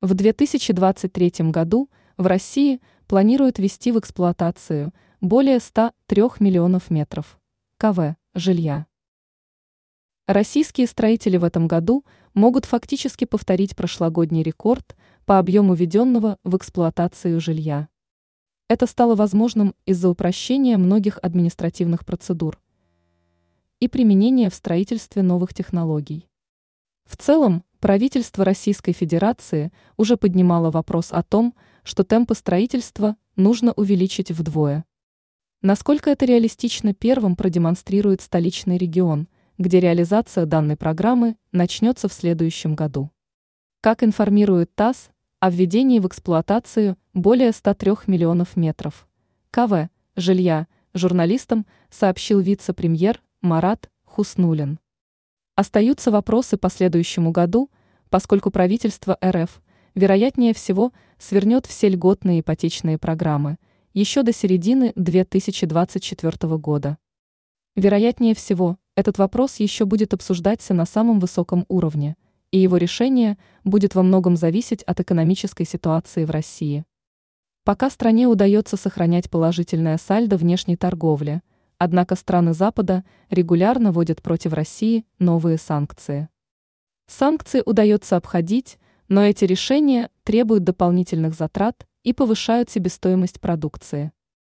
В 2023 году в России планируют ввести в эксплуатацию более 103 миллионов метров кв. Жилья. Российские строители в этом году могут фактически повторить прошлогодний рекорд по объему введенного в эксплуатацию жилья. Это стало возможным из-за упрощения многих административных процедур и применения в строительстве новых технологий. В целом, правительство Российской Федерации уже поднимало вопрос о том, что темпы строительства нужно увеличить вдвое. Насколько это реалистично, первым продемонстрирует столичный регион, где реализация данной программы начнется в следующем году. Как информирует ТАСС, о введении в эксплуатацию более 103 миллионов метров кв. Жилья журналистам сообщил вице-премьер Марат Хуснуллин. Остаются вопросы по следующему году, поскольку правительство РФ, вероятнее всего, свернет все льготные ипотечные программы еще до середины 2024 года. Вероятнее всего, этот вопрос еще будет обсуждаться на самом высоком уровне, и его решение будет во многом зависеть от экономической ситуации в России. Пока стране удается сохранять положительное сальдо внешней торговли, однако страны Запада регулярно вводят против России новые санкции. Санкции удается обходить, но эти решения требуют дополнительных затрат и повышают себестоимость продукции.